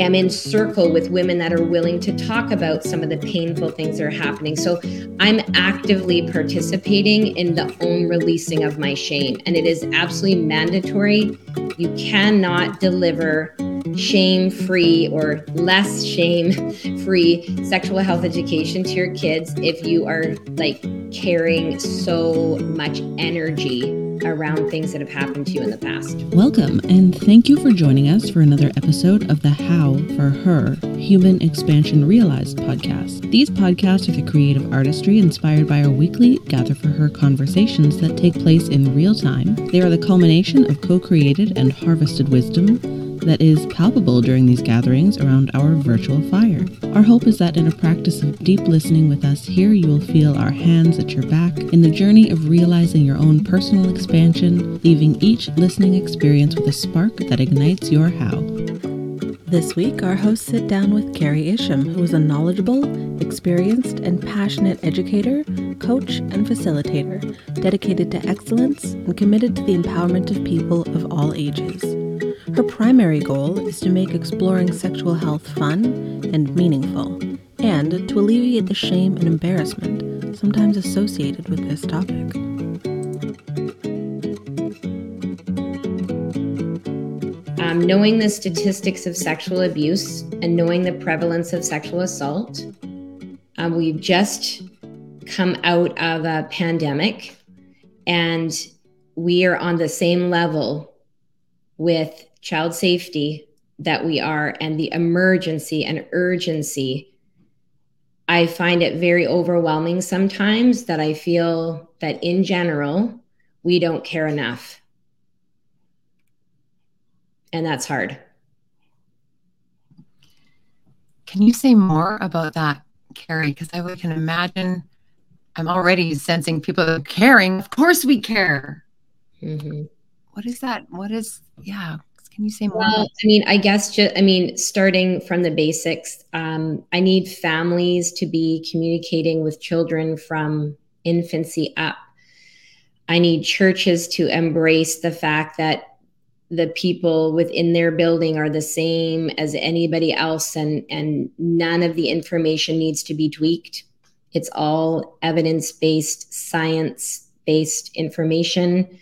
am in circle with women that are willing to talk about some of the painful things that are happening. So I'm actively participating in the own releasing of my shame, and it is absolutely mandatory. You cannot deliver shame-free or less shame-free sexual health education to your kids if you are like carrying so much energy around things that have happened to you in the past. Welcome, and thank you for joining us for another episode of the How for Her Human Expansion Realized podcast. These podcasts are the creative artistry inspired by our weekly Gather for Her conversations that take place in real time. They are the culmination of co-created and harvested wisdom that is palpable during these gatherings around our virtual fire. Our hope is that in a practice of deep listening with us here, you will feel our hands at your back in the journey of realizing your own personal expansion, leaving each listening experience with a spark that ignites your how. This week, our hosts sit down with Kerri Isham, who is a knowledgeable, experienced, and passionate educator, coach, and facilitator, dedicated to excellence and committed to the empowerment of people of all ages. Her primary goal is to make exploring sexual health fun and meaningful, and to alleviate the shame and embarrassment sometimes associated with this topic. Knowing the statistics of sexual abuse and knowing the prevalence of sexual assault, we've just come out of a pandemic, and we are on the same level with child safety that we are, and the emergency and urgency. I find it very overwhelming sometimes that I feel that in general, we don't care enough. And that's hard. Can you say more about that, Kerri? Because I can imagine, I'm already sensing people are caring. Of course we care. Mm-hmm. What is that? Can you say more? Well, starting from the basics, I need families to be communicating with children from infancy up. I need churches to embrace the fact that the people within their building are the same as anybody else, and none of the information needs to be tweaked. It's all evidence-based, science-based information.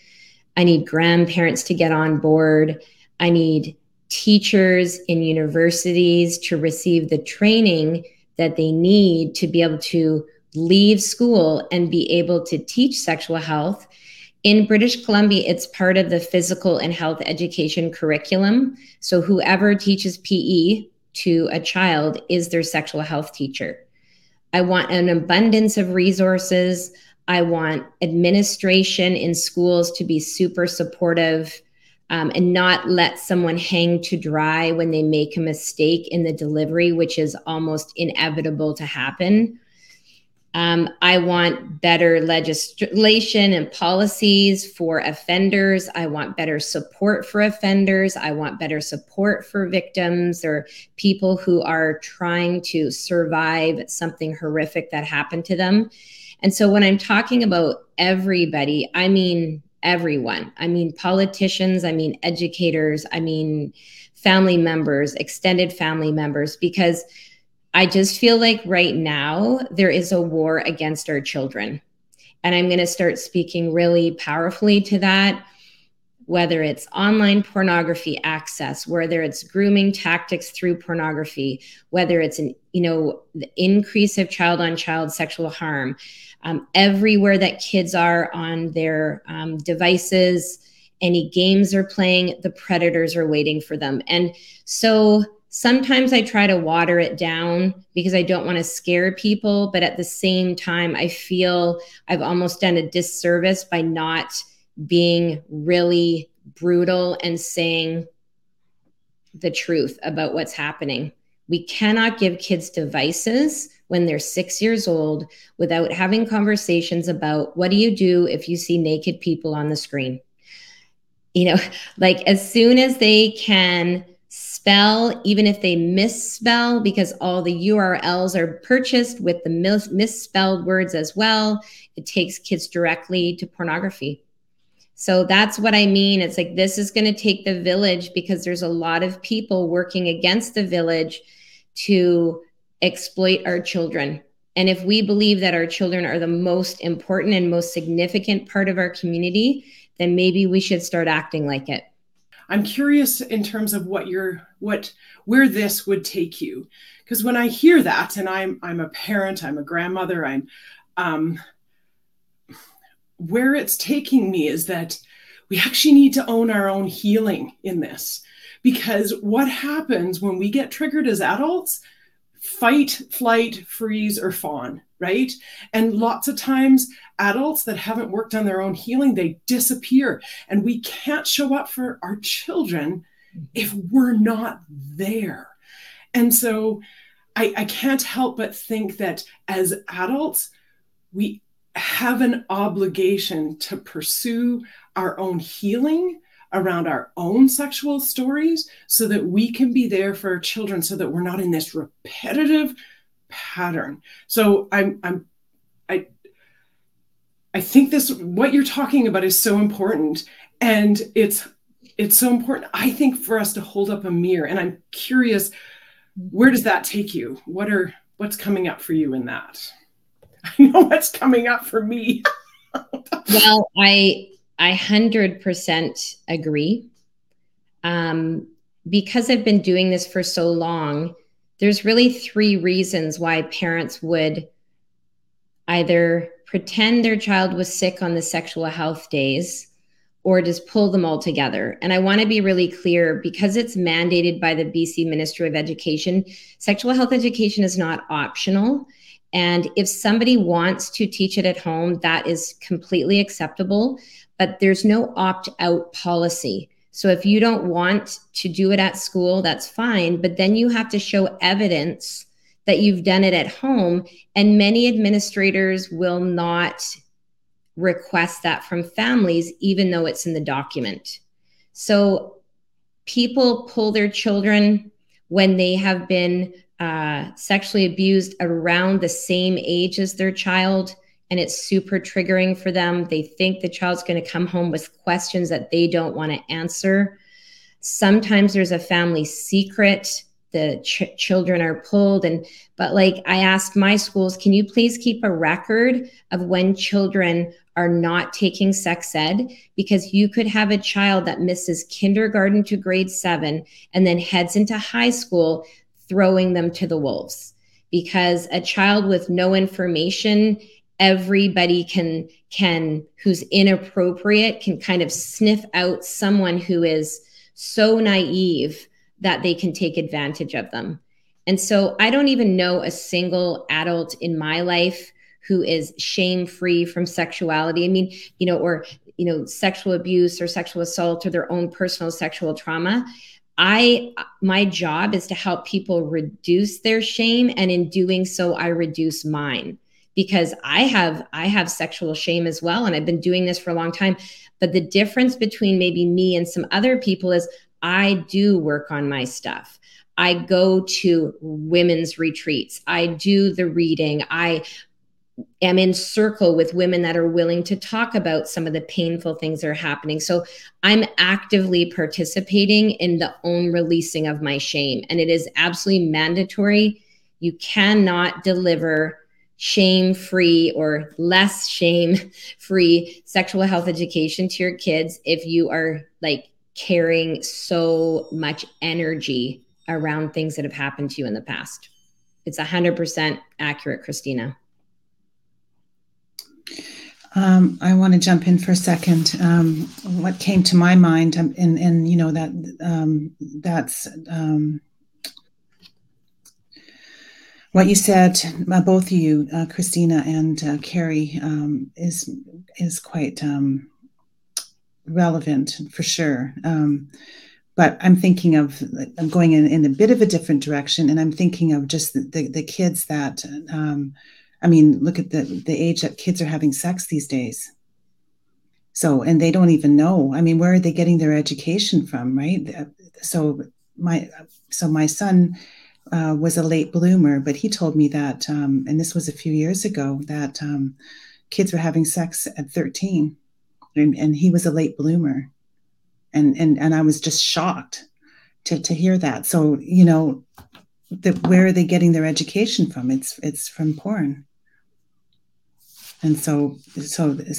I need grandparents to get on board. I need teachers in universities to receive the training that they need to be able to leave school and be able to teach sexual health. In British Columbia, it's part of the physical and health education curriculum. So whoever teaches PE to a child is their sexual health teacher. I want an abundance of resources. I want administration in schools to be super supportive, and not let someone hang to dry when they make a mistake in the delivery, which is almost inevitable to happen. I want better legislation and policies for offenders. I want better support for offenders. I want better support for victims or people who are trying to survive something horrific that happened to them. And so when I'm talking about everybody, I mean everyone. I mean politicians, I mean educators, I mean family members, extended family members, because I just feel like right now there is a war against our children. And I'm going to start speaking really powerfully to that, whether it's online pornography access, whether it's grooming tactics through pornography, whether it's the increase of child-on-child sexual harm, everywhere that kids are on their devices, any games they're playing, the predators are waiting for them. And so sometimes I try to water it down because I don't want to scare people. But at the same time, I feel I've almost done a disservice by not being really brutal and saying the truth about what's happening. We cannot give kids devices when they're 6 years old without having conversations about what do you do if you see naked people on the screen? As soon as they can spell, even if they misspell, because all the URLs are purchased with the misspelled words as well, it takes kids directly to pornography. So that's what I mean. It's like, this is going to take the village, because there's a lot of people working against the village to exploit our children. And if we believe that our children are the most important and most significant part of our community, then maybe we should start acting like it. I'm curious in terms of where this would take you. Because when I hear that, and I'm a parent, I'm a grandmother, where it's taking me is that we actually need to own our own healing in this. Because what happens when we get triggered as adults? Fight, flight, freeze, or fawn, right? And lots of times adults that haven't worked on their own healing, they disappear. And we can't show up for our children if we're not there. And so I can't help but think that as adults, we have an obligation to pursue our own healing around our own sexual stories, so that we can be there for our children, so that we're not in this repetitive pattern. So I think this, what you're talking about is so important, and it's so important, I think, for us to hold up a mirror. And I'm curious, where does that take you? What's coming up for you in that? I know what's coming up for me. Well, I 100% agree. Because I've been doing this for so long, there's really three reasons why parents would either pretend their child was sick on the sexual health days or just pull them all together. And I want to be really clear, because it's mandated by the BC Ministry of Education, sexual health education is not optional. And if somebody wants to teach it at home, that is completely acceptable, but there's no opt-out policy. So if you don't want to do it at school, that's fine, but then you have to show evidence that you've done it at home. And many administrators will not request that from families, even though it's in the document. So people pull their children when they have been sexually abused around the same age as their child, and it's super triggering for them. They think the child's going to come home with questions that they don't want to answer. Sometimes there's a family secret. The children are pulled. But like, I asked my schools, can you please keep a record of when children are not taking sex ed? Because you could have a child that misses kindergarten to grade 7 and then heads into high school, throwing them to the wolves. Because a child with no information, everybody can who's inappropriate can kind of sniff out someone who is so naive that they can take advantage of them. And so I don't even know a single adult in my life who is shame-free from sexuality. I mean, sexual abuse or sexual assault or their own personal sexual trauma. My job is to help people reduce their shame, and in doing so, I reduce mine, because I have sexual shame as well, and I've been doing this for a long time. But the difference between maybe me and some other people is I do work on my stuff. I go to women's retreats. I do the reading. I am in circle with women that are willing to talk about some of the painful things that are happening. So I'm actively participating in the own releasing of my shame. And it is absolutely mandatory. You cannot deliver shame-free or less shame-free sexual health education to your kids if you are like carrying so much energy around things that have happened to you in the past. It's 100% accurate, Christina. I want to jump in for a second. What came to my mind, what you said, both of you, Christina and Kerri, is quite relevant for sure. But I'm going in a bit of a different direction, and I'm thinking of just the kids that. Look at the age that kids are having sex these days. So, and they don't even know. I mean, where are they getting their education from, right? So my son was a late bloomer, but he told me that, and this was a few years ago, that kids were having sex at 13. And he was a late bloomer. And I was just shocked to hear that. So, you know, where are they getting their education from? It's from porn. And so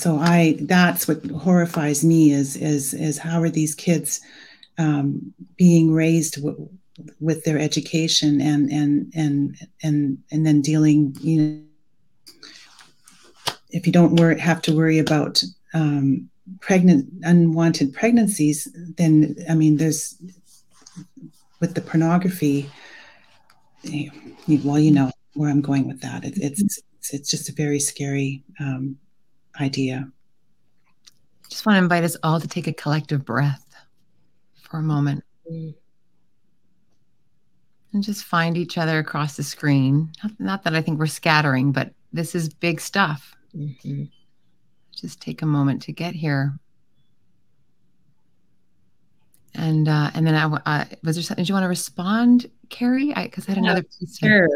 I, that's what horrifies me is how are these kids being raised with their education and then dealing, you know, if you don't have to worry about unwanted pregnancies, then, I mean, there's, with the pornography, well, you know where I'm going with that. It's just a very scary idea. Just want to invite us all to take a collective breath for a moment. And just find each other across the screen. Not that I think we're scattering, but this is big stuff. Mm-hmm. Just take a moment to get here. And then I was there something, do you want to respond, Kerri? Because I had another piece. Sure.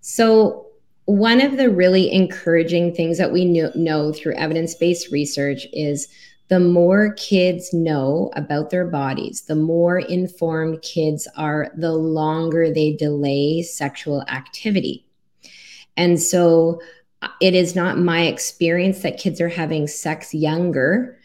So one of the really encouraging things that we know through evidence-based research is the more kids know about their bodies, the more informed kids are, the longer they delay sexual activity. And so it is not my experience that kids are having sex younger.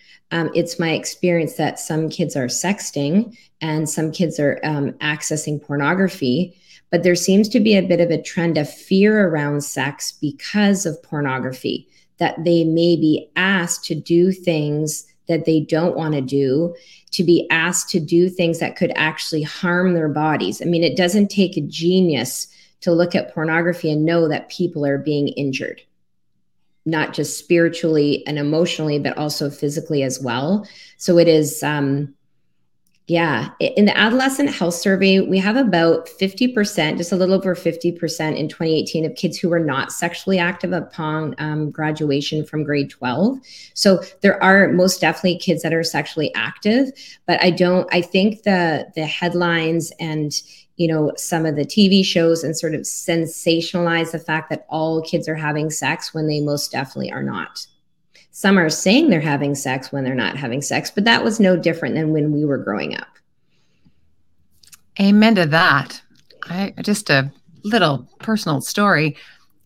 It's my experience that some kids are sexting and some kids are accessing pornography, but there seems to be a bit of a trend of fear around sex because of pornography, that they may be asked to do things that they don't want to do, to be asked to do things that could actually harm their bodies. I mean, it doesn't take a genius to look at pornography and know that people are being injured, not just spiritually and emotionally, but also physically as well. So it is, in the adolescent health survey, we have about 50%, just a little over 50% in 2018 of kids who were not sexually active upon graduation from grade 12. So there are most definitely kids that are sexually active, but I think the headlines and, you know, some of the TV shows and sort of sensationalize the fact that all kids are having sex when they most definitely are not. Some are saying they're having sex when they're not having sex, but that was no different than when we were growing up. Amen to that. Just a little personal story.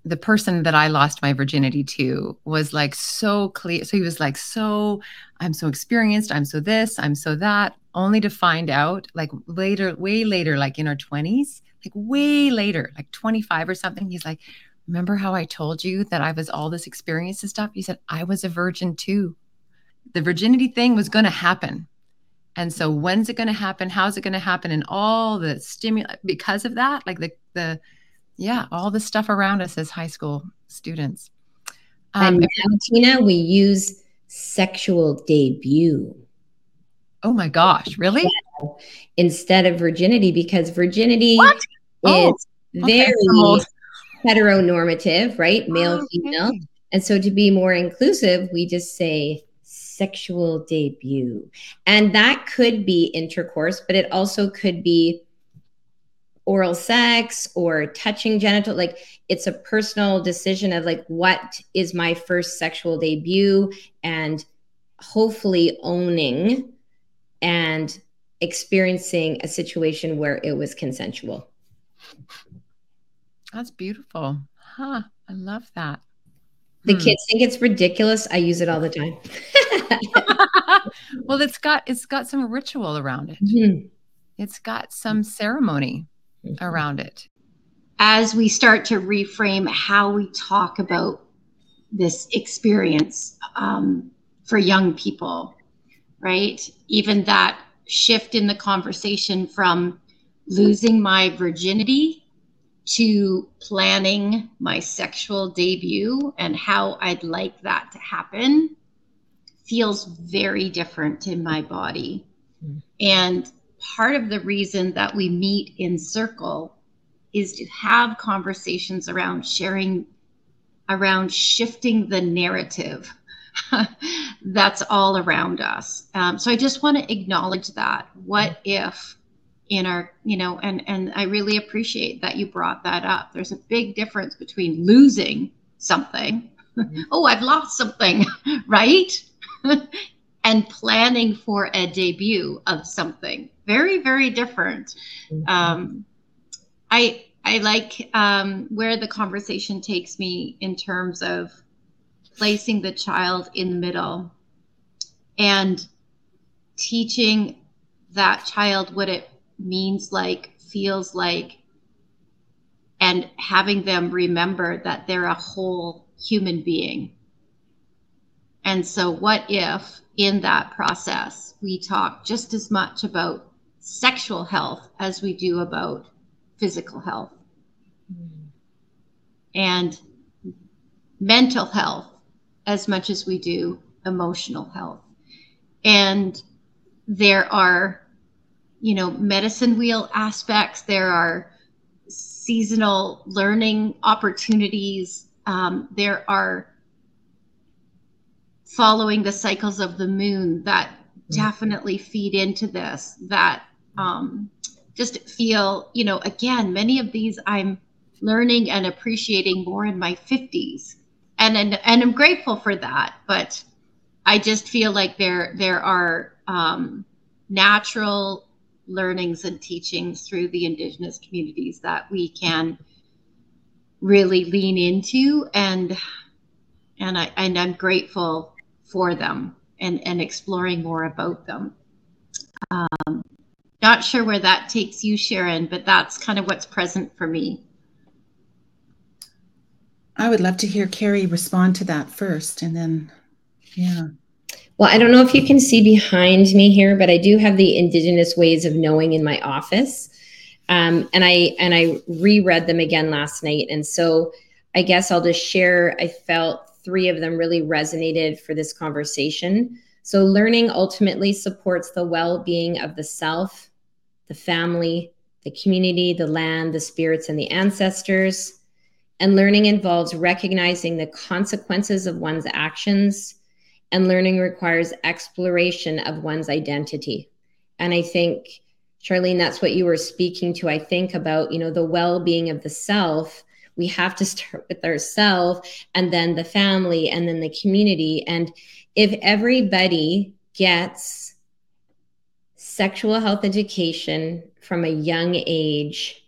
The person that I lost my virginity to was like so clear. So he was like, so I'm so experienced. I'm so this, I'm so that, only to find out like later, way later, like in our 20s, like way later, like 25 or something. He's like, remember how I told you that I was all this experience and stuff? He said, I was a virgin too. The virginity thing was going to happen. And so when's it going to happen? How's it going to happen? And all the stimuli because of that, like all the stuff around us as high school students. And now, Tina, we use sexual debut. Oh my gosh, really? Instead of virginity, because virginity is very heteronormative, right? Male, female. And so to be more inclusive, we just say sexual debut. And that could be intercourse, but it also could be oral sex or touching genital, like it's a personal decision of like, what is my first sexual debut, and hopefully owning and experiencing a situation where it was consensual. That's beautiful. Huh? I love that. The kids think it's ridiculous. I use it all the time. Well, it's got some ritual around it. Mm-hmm. It's got some ceremony around it. As we start to reframe how we talk about this experience for young people, right? Even that shift in the conversation from losing my virginity to planning my sexual debut and how I'd like that to happen feels very different in my body. And part of the reason that we meet in circle is to have conversations around sharing, around shifting the narrative that's all around us. So I just want to acknowledge that. What if in our, you know, and I really appreciate that you brought that up. There's a big difference between losing something. I've lost something, right? and planning for a debut of something very, very different. I like where the conversation takes me in terms of placing the child in the middle and teaching that child what it means like, feels like, and having them remember that they're a whole human being. And so what if in that process, we talk just as much about sexual health as we do about physical health and mental health as much as we do emotional health. And there are, you know, medicine wheel aspects, there are seasonal learning opportunities, there are following the cycles of the moon that definitely feed into this, that just feel, you know, again, many of these I'm learning and appreciating more in my 50s. And I'm grateful for that, but I just feel like there are natural learnings and teachings through the Indigenous communities that we can really lean into, and I'm grateful for them and exploring more about them. Not sure where that takes you, Sharon, but that's kind of what's present for me. I would love to hear Kerri respond to that first, and then, yeah. Well, I don't know if you can see behind me here, but I do have the Indigenous Ways of Knowing in my office. And I reread them again last night. And so I guess I'll just share, I felt three of them really resonated for this conversation. So learning ultimately supports the well-being of the self, the family, the community, the land, the spirits, and the ancestors. And learning involves recognizing the consequences of one's actions, and learning requires exploration of one's identity. And I think, Charlene, that's what you were speaking to, I think, about, you know, the well-being of the self. We have to start with ourselves, and then the family, and then the community. And if everybody gets sexual health education from a young age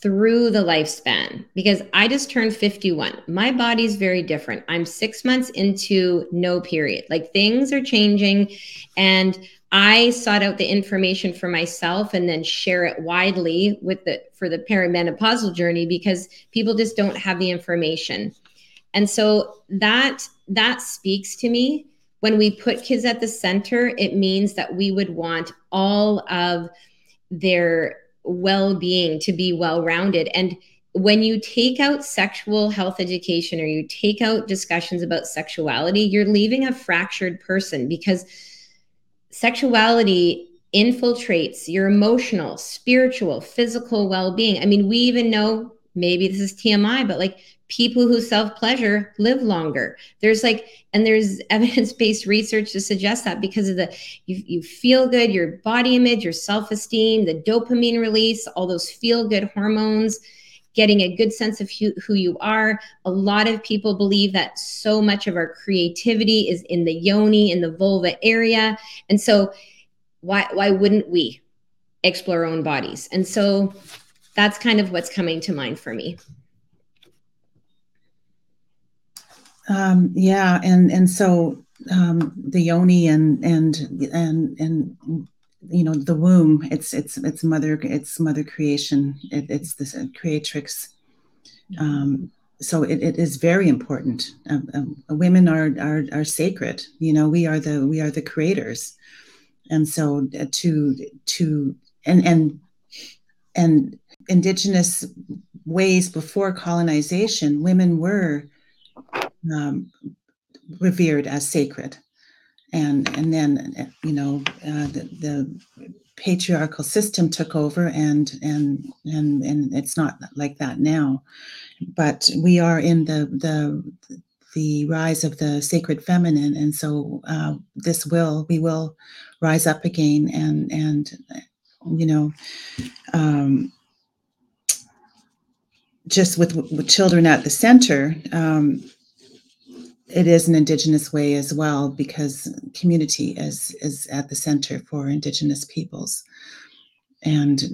through the lifespan, because I just turned 51. My body's very different. I'm 6 months into no period. Like, things are changing, and I sought out the information for myself and then share it widely with for the perimenopausal journey, because people just don't have the information. And so that speaks to me. When we put kids at the center, it means that we would want all of their well-being to be well-rounded. And when you take out sexual health education, or you take out discussions about sexuality, you're leaving a fractured person, because sexuality infiltrates your emotional, spiritual, physical well-being. I mean, we even know, maybe this is TMI, but like, people who self-pleasure live longer. There's like, and there's evidence-based research to suggest that, because of you feel good, your body image, your self-esteem, the dopamine release, all those feel-good hormones, getting a good sense of who you are. A lot of people believe that so much of our creativity is in the yoni, in the vulva area. And so why wouldn't we explore our own bodies? And so that's kind of what's coming to mind for me. Yeah. And so the yoni and you know, the womb, it's mother creation. It's the creatrix. So it is very important. Women are sacred. You know, we are the creators. And so and Indigenous ways before colonization, women were revered as sacred, and then, you know, the patriarchal system took over, and it's not like that now, but we are in the rise of the sacred feminine, and so we will rise up again, and you know. Just with children at the center, It is an Indigenous way as well, because community is at the center for Indigenous peoples. And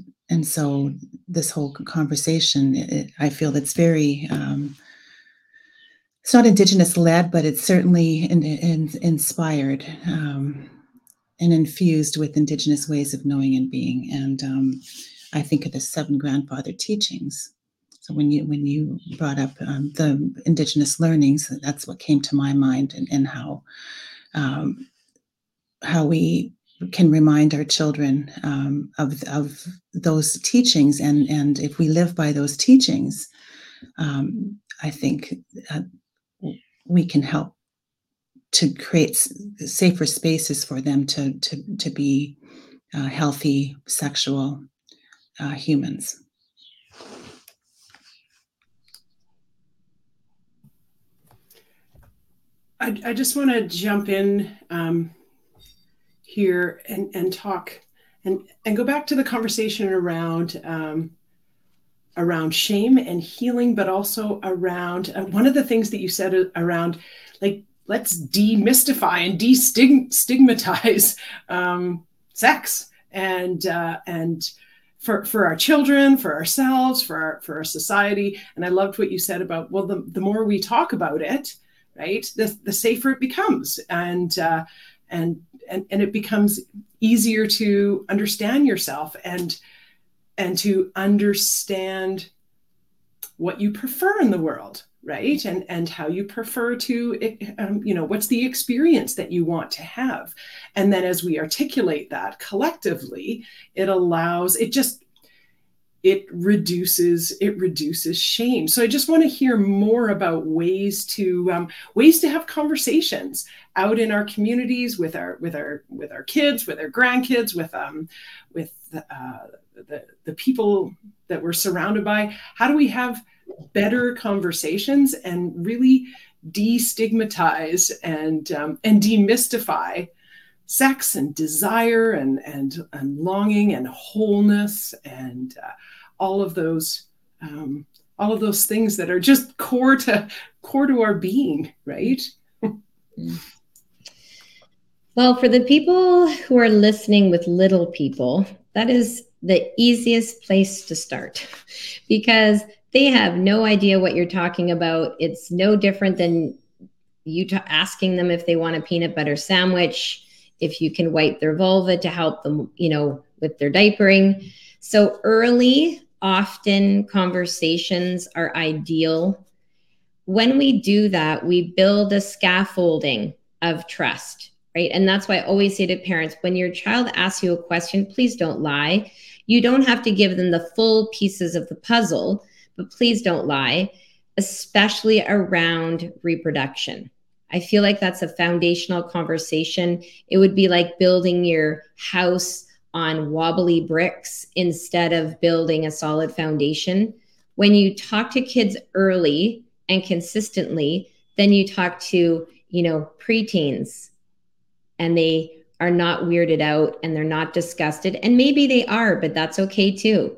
so this whole conversation, I feel it's very, it's not Indigenous led, but it's certainly inspired and infused with Indigenous ways of knowing and being. And I think of the 7 grandfather teachings. So when you brought up the Indigenous learnings, that's what came to my mind, and how we can remind our children of those teachings, and if we live by those teachings, I think we can help to create safer spaces for them to be healthy, sexual humans. I just want to jump in here and talk and go back to the conversation around shame and healing, but also around one of the things that you said around, like, let's demystify and destigmatize sex and for our children, for ourselves, for our society. And I loved what you said about, well, the more we talk about it, right, the safer it becomes, and it becomes easier to understand yourself and to understand what you prefer in the world, right, and how you prefer to, what's the experience that you want to have, and then as we articulate that collectively, it reduces shame. So I just want to hear more about ways to have conversations out in our communities with our kids, with our grandkids, with the people that we're surrounded by. How do we have better conversations and really destigmatize and demystify sex and desire and longing and wholeness and all of those things that are just core to our being, right? Well, for the people who are listening with little people, that is the easiest place to start, because they have no idea what you're talking about. It's no different than you asking them if they want a peanut butter sandwich, if you can wipe their vulva to help them, with their diapering. So early, often conversations are ideal. When we do that, we build a scaffolding of trust, right? And that's why I always say to parents, when your child asks you a question, please don't lie. You don't have to give them the full pieces of the puzzle, but please don't lie, especially around reproduction. I feel like that's a foundational conversation. It would be like building your house on wobbly bricks instead of building a solid foundation. When you talk to kids early and consistently, then you talk to, preteens, and they are not weirded out and they're not disgusted. And maybe they are, but that's okay too.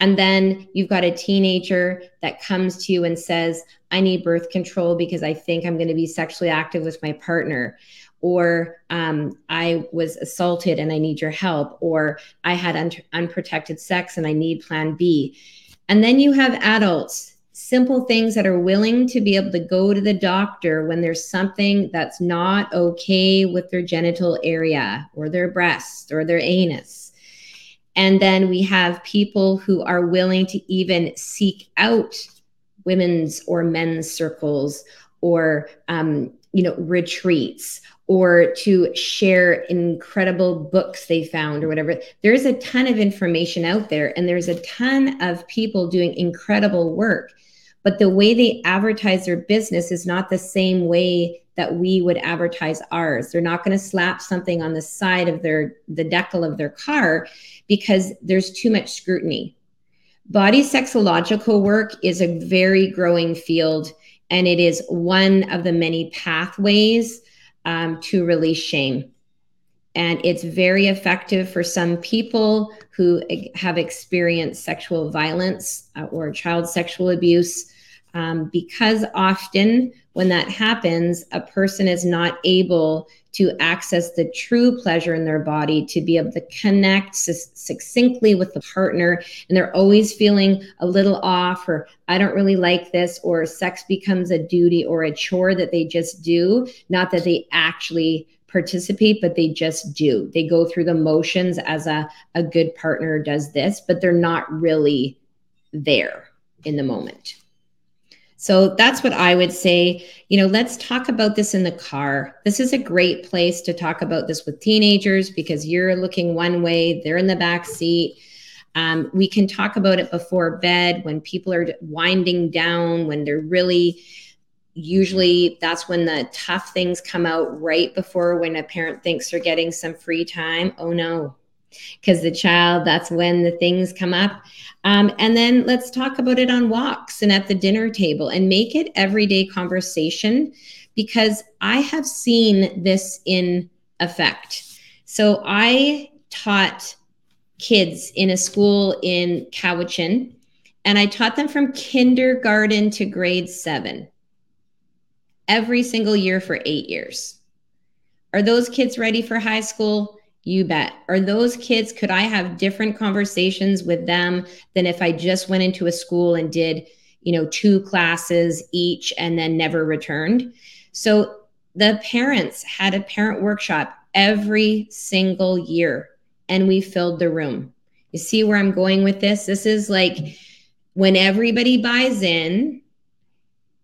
And then you've got a teenager that comes to you and says, I need birth control because I think I'm going to be sexually active with my partner, or I was assaulted and I need your help, or I had unprotected sex and I need plan B. And then you have adults, simple things that are willing to be able to go to the doctor when there's something that's not okay with their genital area or their breast or their anus. And then we have people who are willing to even seek out women's or men's circles or, retreats, or to share incredible books they found or whatever. There's a ton of information out there, and there's a ton of people doing incredible work. But the way they advertise their business is not the same way that we would advertise ours. They're not going to slap something on the side of the decal of their car because there's too much scrutiny. Body sexological work is a very growing field, and it is one of the many pathways to release shame. And it's very effective for some people who have experienced sexual violence or child sexual abuse, because often When that happens, a person is not able to access the true pleasure in their body, to be able to connect succinctly with the partner. And they're always feeling a little off, or I don't really like this, or sex becomes a duty or a chore that they just do. Not that they actually participate, but they just do. They go through the motions as a good partner does this, but they're not really there in the moment. So that's what I would say. You know, let's talk about this in the car. This is a great place to talk about this with teenagers, because you're looking one way, they're in the back seat. We can talk about it before bed, when people are winding down, when they're really, usually that's when the tough things come out, right before when a parent thinks they're getting some free time. Oh no, because the child, that's when the things come up. And then let's talk about it on walks and at the dinner table, and make it everyday conversation, because I have seen this in effect. So I taught kids in a school in Cowichan, and I taught them from kindergarten to grade 7 every single year for 8 years. Are those kids ready for high school? You bet. Are those kids, could I have different conversations with them than if I just went into a school and did, you know, 2 classes each and then never returned? So the parents had a parent workshop every single year, and we filled the room. You see where I'm going with this? This is like, when everybody buys in,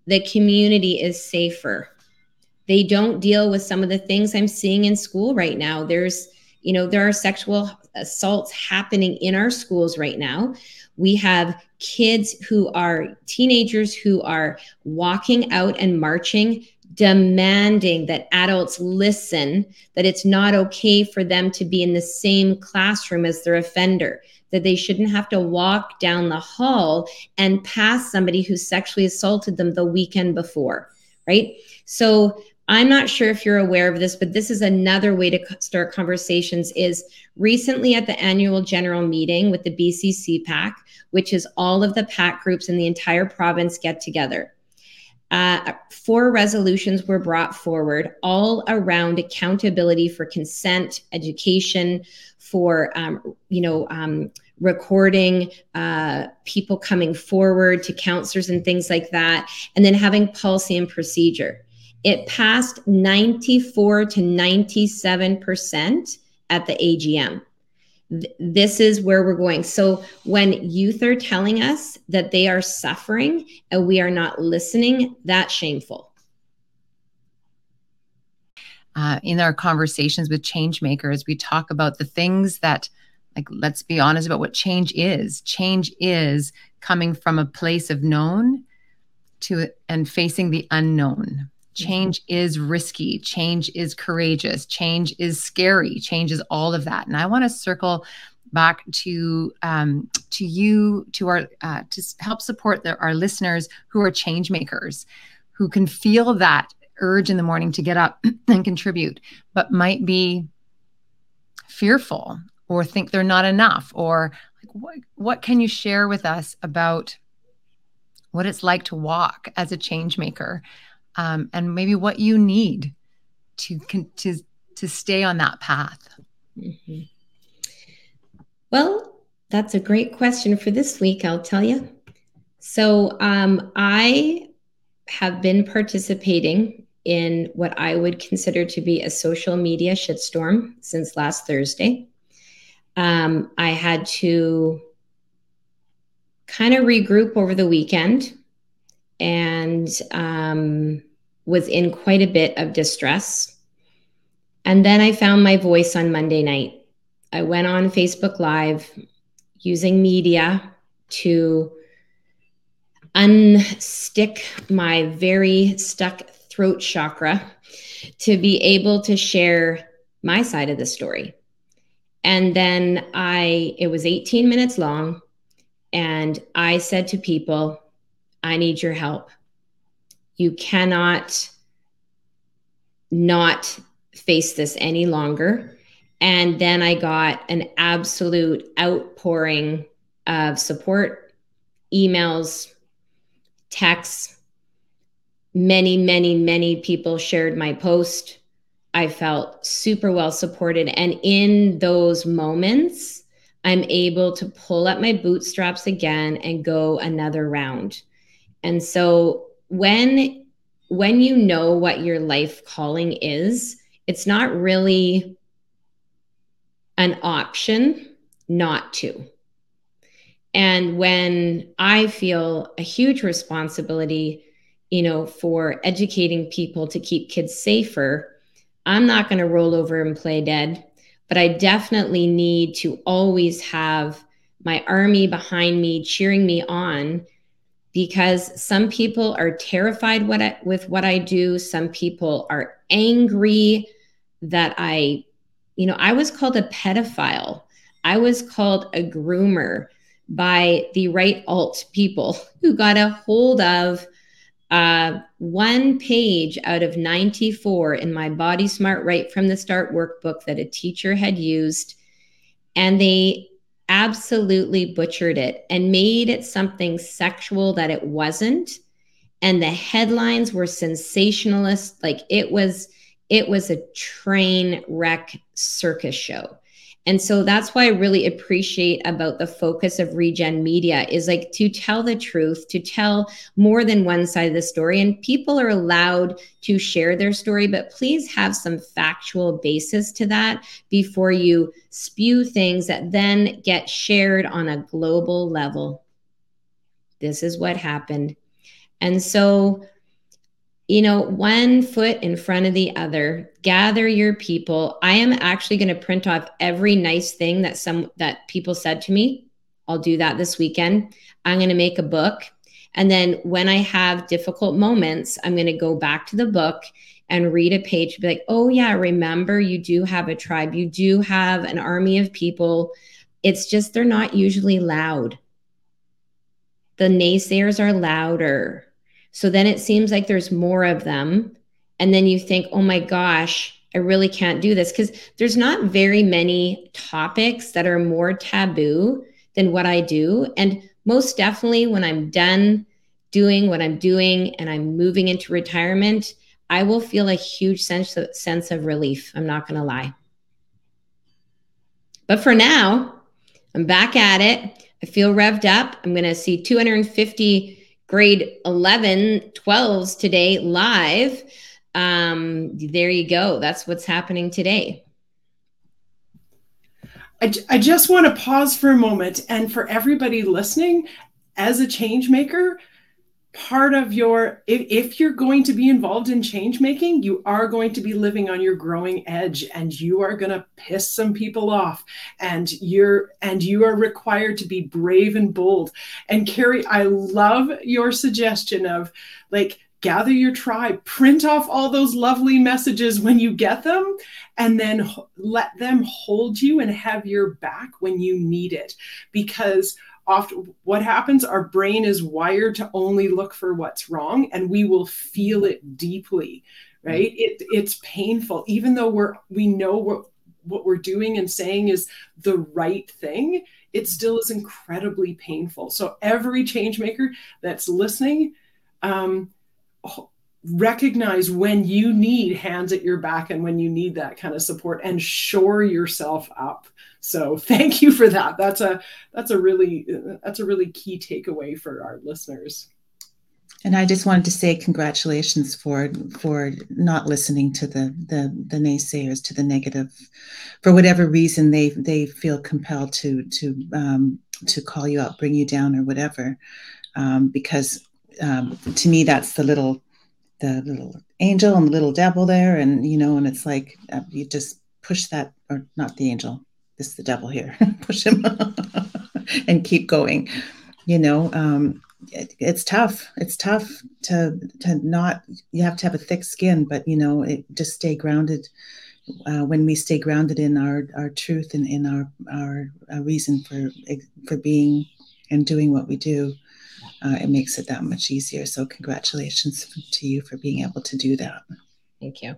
the community is safer. They don't deal with some of the things I'm seeing in school right now. You know, there are sexual assaults happening in our schools right now. We have kids who are teenagers who are walking out and marching, demanding that adults listen, that it's not okay for them to be in the same classroom as their offender, that they shouldn't have to walk down the hall and pass somebody who sexually assaulted them the weekend before, right? So I'm not sure if you're aware of this, but this is another way to start conversations. Is recently at the annual general meeting with the BCCPAC, which is all of the PAC groups in the entire province get together. 4 resolutions were brought forward all around accountability for consent, education, for recording people coming forward to counselors and things like that, and then having policy and procedure. It passed 94 to 97% at the AGM. This is where we're going. So when youth are telling us that they are suffering and we are not listening, that's shameful. In our conversations with change makers, we talk about the things that, like, let's be honest about what change is. Change is coming from a place of known to and facing the unknown. Change is risky. Change is courageous. Change is scary. Change is all of that. And I want to circle back to you, to our to help support our listeners who are change makers, who can feel that urge in the morning to get up and contribute, but might be fearful or think they're not enough. Or like, what can you share with us about what it's like to walk as a change maker? And maybe what you need to stay on that path. Mm-hmm. Well, that's a great question for this week, I'll tell you. So I have been participating in what I would consider to be a social media shitstorm since last Thursday. I had to kind of regroup over the weekend, and was in quite a bit of distress. And then I found my voice on Monday night. I went on Facebook Live using media to unstick my very stuck throat chakra to be able to share my side of the story. And then it was 18 minutes long, and I said to people, I need your help. You cannot not face this any longer. And then I got an absolute outpouring of support, emails, texts, Many people shared my post. I felt super well supported. And in those moments, I'm able to pull up my bootstraps again and go another round. And so when you know what your life calling is, it's not really an option not to. And when I feel a huge responsibility, you know, for educating people to keep kids safer, I'm not going to roll over and play dead, but I definitely need to always have my army behind me, cheering me on, because some people are terrified with what I do. Some people are angry that I was called a pedophile. I was called a groomer by the right alt people who got a hold of one page out of 94 in my Body Smart Right From the Start workbook that a teacher had used, and they absolutely butchered it and made it something sexual that it wasn't. And the headlines were sensationalist. Like it was a train wreck circus show. And so that's why I really appreciate about the focus of Regen Media is like to tell the truth, to tell more than one side of the story. And people are allowed to share their story, but please have some factual basis to that before you spew things that then get shared on a global level. This is what happened. And so, you know, one foot in front of the other, gather your people. I am actually going to print off every nice thing that people said to me. I'll do that this weekend. I'm going to make a book. And then when I have difficult moments, I'm going to go back to the book and read a page, be like, oh yeah, remember you do have a tribe. You do have an army of people. It's just, they're not usually loud. The naysayers are louder. So then it seems like there's more of them. And then you think, oh my gosh, I really can't do this. Because there's not very many topics that are more taboo than what I do. And most definitely when I'm done doing what I'm doing and I'm moving into retirement, I will feel a huge sense of relief. I'm not going to lie. But for now, I'm back at it. I feel revved up. I'm going to see 250 grade 11, 12s today live. There you go. That's what's happening today. I just want to pause for a moment. And for everybody listening, as a change maker, part of your, if you're going to be involved in change making, you are going to be living on your growing edge, and you are going to piss some people off, and you are required to be brave and bold. And Kerri, I love your suggestion of like, gather your tribe, print off all those lovely messages when you get them, and then let them hold you and have your back when you need it. Because often what happens, our brain is wired to only look for what's wrong, and we will feel it deeply, right? It's painful, even though we know what we're doing and saying is the right thing. It still is incredibly painful. So every change maker that's listening, recognize when you need hands at your back and when you need that kind of support, and shore yourself up. So thank you for that. That's a really key takeaway for our listeners. And I just wanted to say congratulations for not listening to the naysayers, to the negative, for whatever reason they feel compelled to call you out, bring you down, or whatever. Because to me, that's the little angel and the little devil there, and you know, and it's like you just push that, or not the angel. This is the devil here. Push him and keep going. You know, it's tough. It's tough to not. You have to have a thick skin, but you know, just stay grounded. When we stay grounded in our truth and in our reason for being and doing what we do, it makes it that much easier. So congratulations to you for being able to do that. Thank you.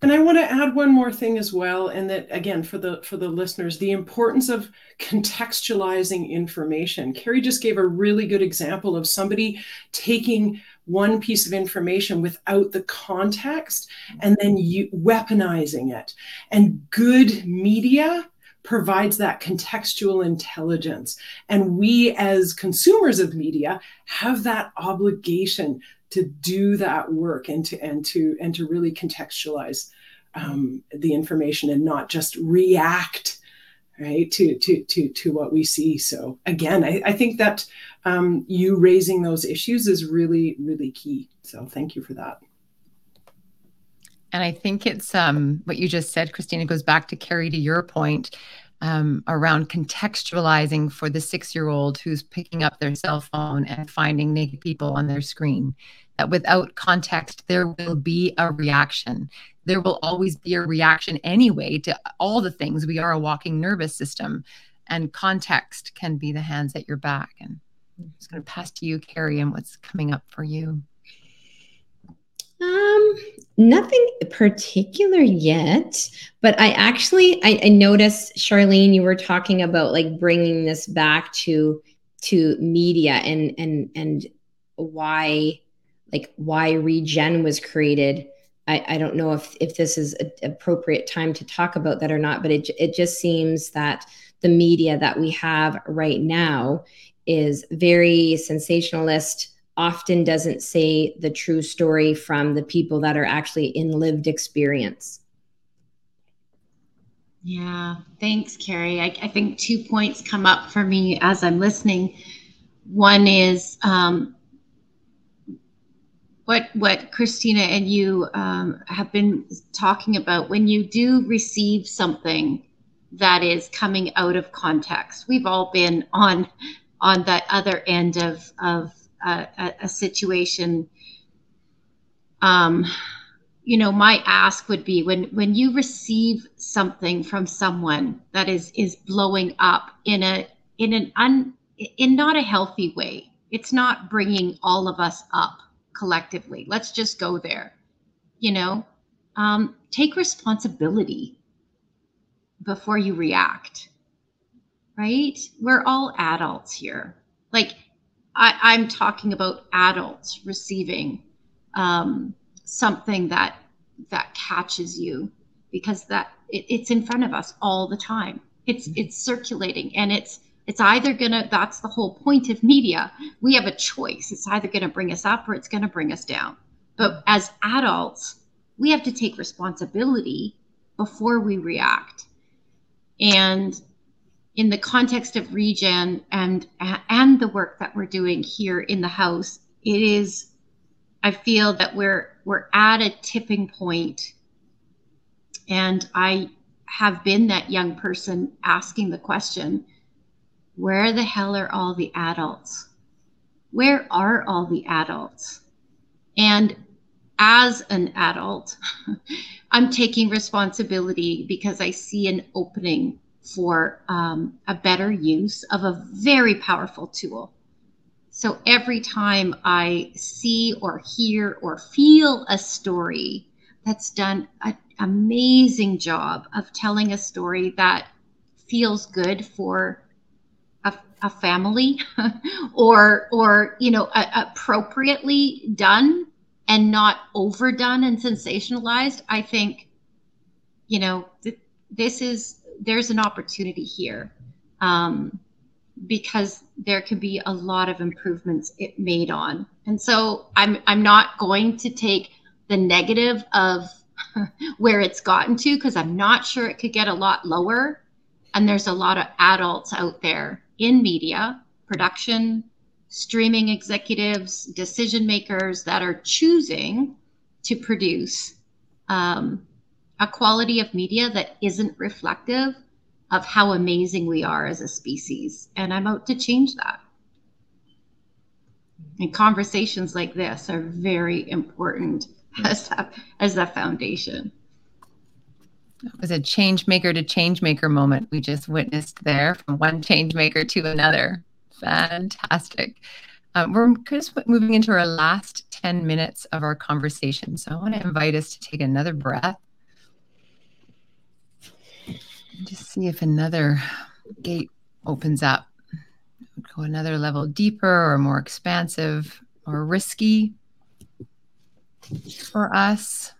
And I want to add one more thing as well, and that again for the listeners, the importance of contextualizing information. Kerri just gave a really good example of somebody taking one piece of information without the context and then you weaponizing it. And good media provides that contextual intelligence. And we as consumers of media have that obligation to do that work and to really contextualize the information and not just react, right, to what we see. So again, I think that you raising those issues is really, really key. So thank you for that. And I think it's what you just said, Christina, goes back to Kerri, to your point around contextualizing for the 6-year-old who's picking up their cell phone and finding naked people on their screen. That without context, there will be a reaction. There will always be a reaction anyway to all the things. We are a walking nervous system, and context can be the hands at your back. And I'm just going to pass to you, Kerri, and what's coming up for you. Nothing particular yet, but I noticed, Charlene, you were talking about like bringing this back to media and why Regen was created. I don't know if this is an appropriate time to talk about that or not, but it just seems that the media that we have right now is very sensationalist, often doesn't say the true story from the people that are actually in lived experience. Yeah, thanks, Kerri. I think 2 points come up for me as I'm listening. One is what Christina and you have been talking about. When you do receive something that is coming out of context, we've all been on that other end of a situation. My ask would be when you receive something from someone that is blowing up in not a healthy way. It's not bringing all of us up collectively. Let's just go there. Take responsibility before you react. Right? We're all adults here. Like, I'm talking about adults receiving something that catches you, because that it's in front of us all the time. It's circulating, and it's either gonna. That's the whole point of media. We have a choice. It's either gonna bring us up or it's gonna bring us down. But as adults, we have to take responsibility before we react. And in the context of Regen and the work that we're doing here in the house, it is, I feel that we're at a tipping point. And I have been that young person asking the question, where the hell are all the adults? Where are all the adults? And as an adult, I'm taking responsibility because I see an opening for a better use of a very powerful tool. So every time I see or hear or feel a story that's done an amazing job of telling a story that feels good for a family or appropriately done and not overdone and sensationalized, I think, there's an opportunity here because there could be a lot of improvements it made on. And so I'm not going to take the negative of where it's gotten to, because I'm not sure it could get a lot lower. And there's a lot of adults out there in media, production, streaming executives, decision makers that are choosing to produce a quality of media that isn't reflective of how amazing we are as a species. And I'm out to change that. And conversations like this are very important as a foundation. It was a change maker to change maker moment we just witnessed there, from one change maker to another. Fantastic. We're just moving into our last 10 minutes of our conversation. So I want to invite us to take another breath. Just see if another gate opens up. Go another level deeper or more expansive or risky for us.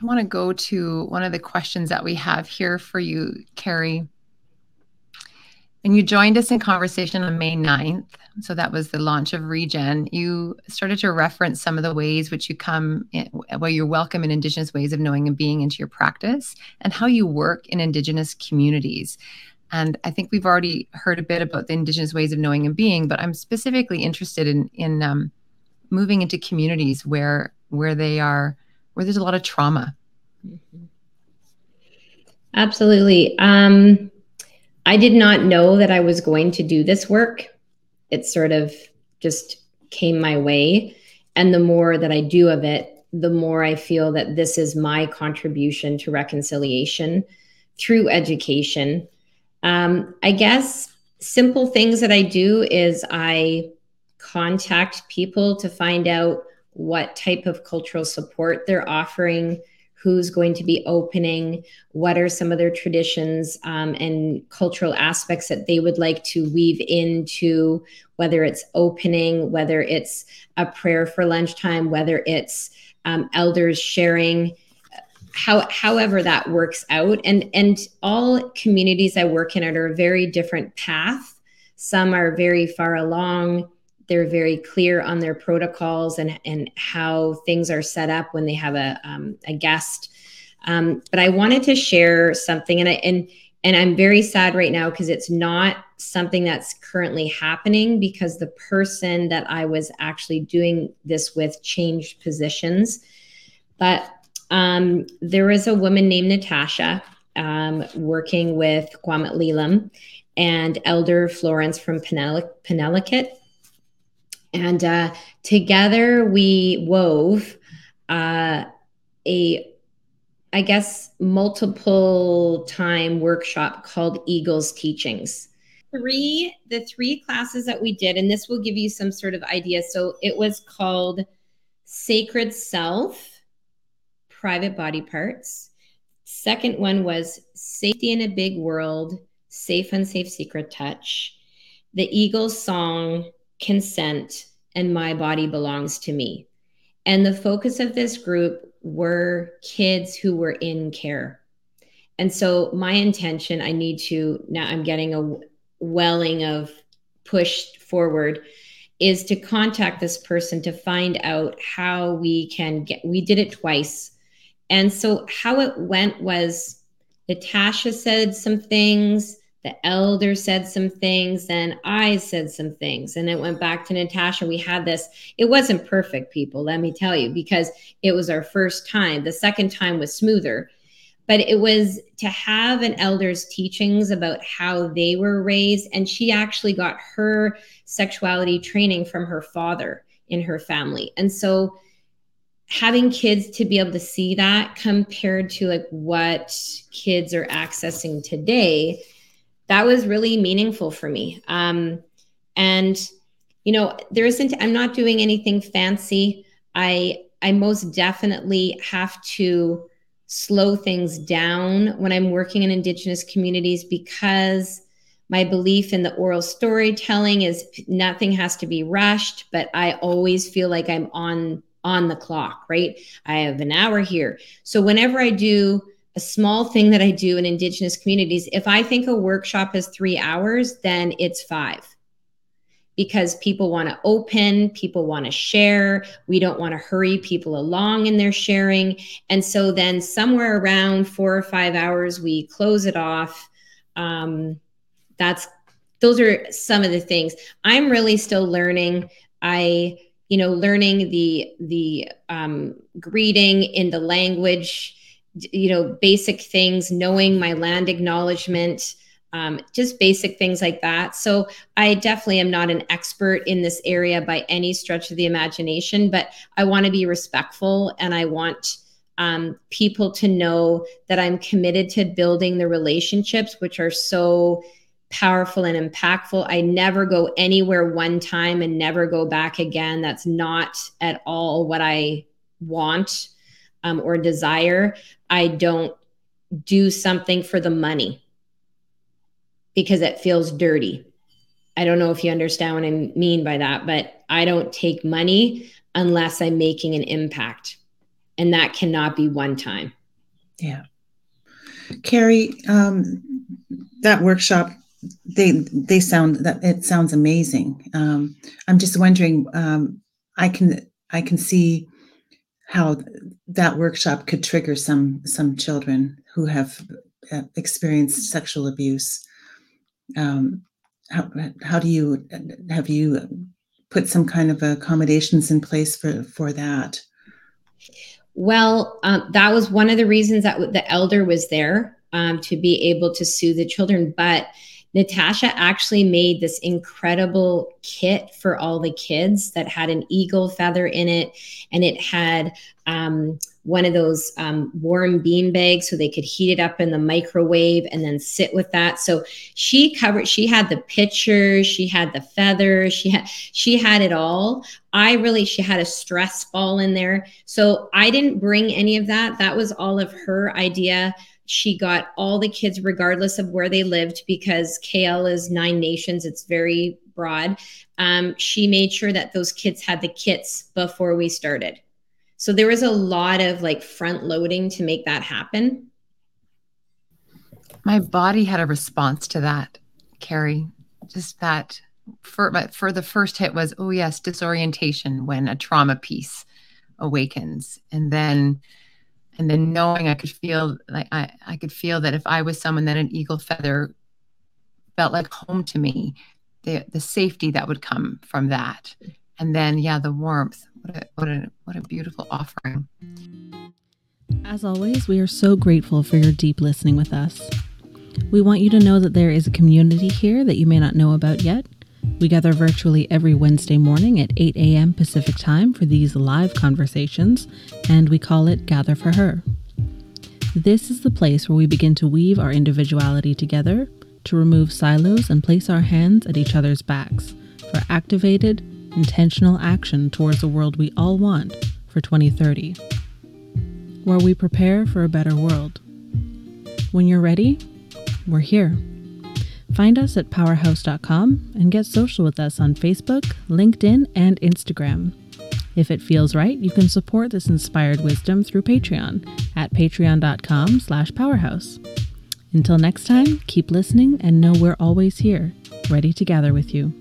I want to go to one of the questions that we have here for you, Kerri. And you joined us in conversation on May 9th. So that was the launch of Regen. You started to reference some of the ways which you come, well, you're welcome in Indigenous ways of knowing and being into your practice and how you work in Indigenous communities. And I think we've already heard a bit about the Indigenous ways of knowing and being, but I'm specifically interested in moving into communities where there's a lot of trauma. Absolutely. I did not know that I was going to do this work. It sort of just came my way. And the more that I do of it, the more I feel that this is my contribution to reconciliation through education. I guess simple things that I do is I contact people to find out what type of cultural support they're offering, who's going to be opening, what are some of their traditions and cultural aspects that they would like to weave into, whether it's opening, whether it's a prayer for lunchtime, whether it's elders sharing, however that works out. And all communities I work in are a very different path. Some are very far along. They're very clear on their protocols and how things are set up when they have a guest. But I wanted to share something, and I'm very sad right now because it's not something that's currently happening because the person that I was actually doing this with changed positions. But there was a woman named Natasha working with Kwame Lelem and Elder Florence from Penelicate. And together we wove multiple time workshop called Eagle's Teachings. The three classes that we did, and this will give you some sort of idea. So it was called Sacred Self, Private Body Parts. Second one was Safety in a Big World, Safe Unsafe Secret Touch. The Eagle's Song, Consent, and My Body Belongs to Me. And the focus of this group were kids who were in care. And so my intention, now I'm getting a welling of push forward, is to contact this person to find out how we did it twice. And so how it went was Natasha said some things, the elder said some things, and I said some things, and it went back to Natasha. We had this. It wasn't perfect, people, let me tell you, because it was our first time. The second time was smoother, but it was to have an elder's teachings about how they were raised, and she actually got her sexuality training from her father in her family. And so having kids to be able to see that compared to like what kids are accessing today, that was really meaningful for me. I'm not doing anything fancy. I most definitely have to slow things down when I'm working in Indigenous communities because my belief in the oral storytelling is nothing has to be rushed, but I always feel like I'm on the clock, right? I have an hour here. So whenever I do a small thing that I do in Indigenous communities, if I think a workshop is 3 hours, then it's 5, because people want to open, people want to share. We don't want to hurry people along in their sharing. And so then somewhere around 4 or 5 hours, we close it off. Those are some of the things I'm really still learning. Learning the greeting in the language, basic things, knowing my land acknowledgement, just basic things like that. So I definitely am not an expert in this area by any stretch of the imagination, but I want to be respectful, and I want people to know that I'm committed to building the relationships, which are so powerful and impactful. I never go anywhere one time and never go back again. That's not at all what I want or desire. I don't do something for the money because it feels dirty. I don't know if you understand what I mean by that, but I don't take money. unless I'm making an impact. And that cannot be one time. Yeah. Kerri, that workshop, they sound, that it sounds amazing. I'm just wondering, I can see how that workshop could trigger some children who have experienced sexual abuse. How do you, have you put some kind of accommodations in place for that? Well, that was one of the reasons that the elder was there, to be able to soothe the children. But Natasha actually made this incredible kit for all the kids that had an eagle feather in it. And it had one of those warm bean bags so they could heat it up in the microwave and then sit with that. So she had the picture, she had the feather, she had it all. She had a stress ball in there. So I didn't bring any of that. That was all of her idea. She got all the kids, regardless of where they lived, because KL is 9 nations. It's very broad. She made sure that those kids had the kits before we started. So there was a lot of like front loading to make that happen. My body had a response to that, Kerri. Just that for the first hit was, oh yes, disorientation when a trauma piece awakens. And then knowing I could feel that if I was someone that an eagle feather felt like home to me, the safety that would come from that. And then, yeah, the warmth, what a beautiful offering. As always, we are so grateful for your deep listening with us. We want you to know that there is a community here that you may not know about yet. We gather virtually every Wednesday morning at 8 a.m. Pacific time for these live conversations, and we call it Gather for Her. This is the place where we begin to weave our individuality together, to remove silos and place our hands at each other's backs for activated, intentional action towards the world we all want for 2030, where we prepare for a better world. When you're ready, we're here. Find us at powerhouse.com and get social with us on Facebook, LinkedIn, and Instagram. If it feels right, you can support this inspired wisdom through Patreon at patreon.com/powerhouse. Until next time, keep listening and know we're always here, ready to gather with you.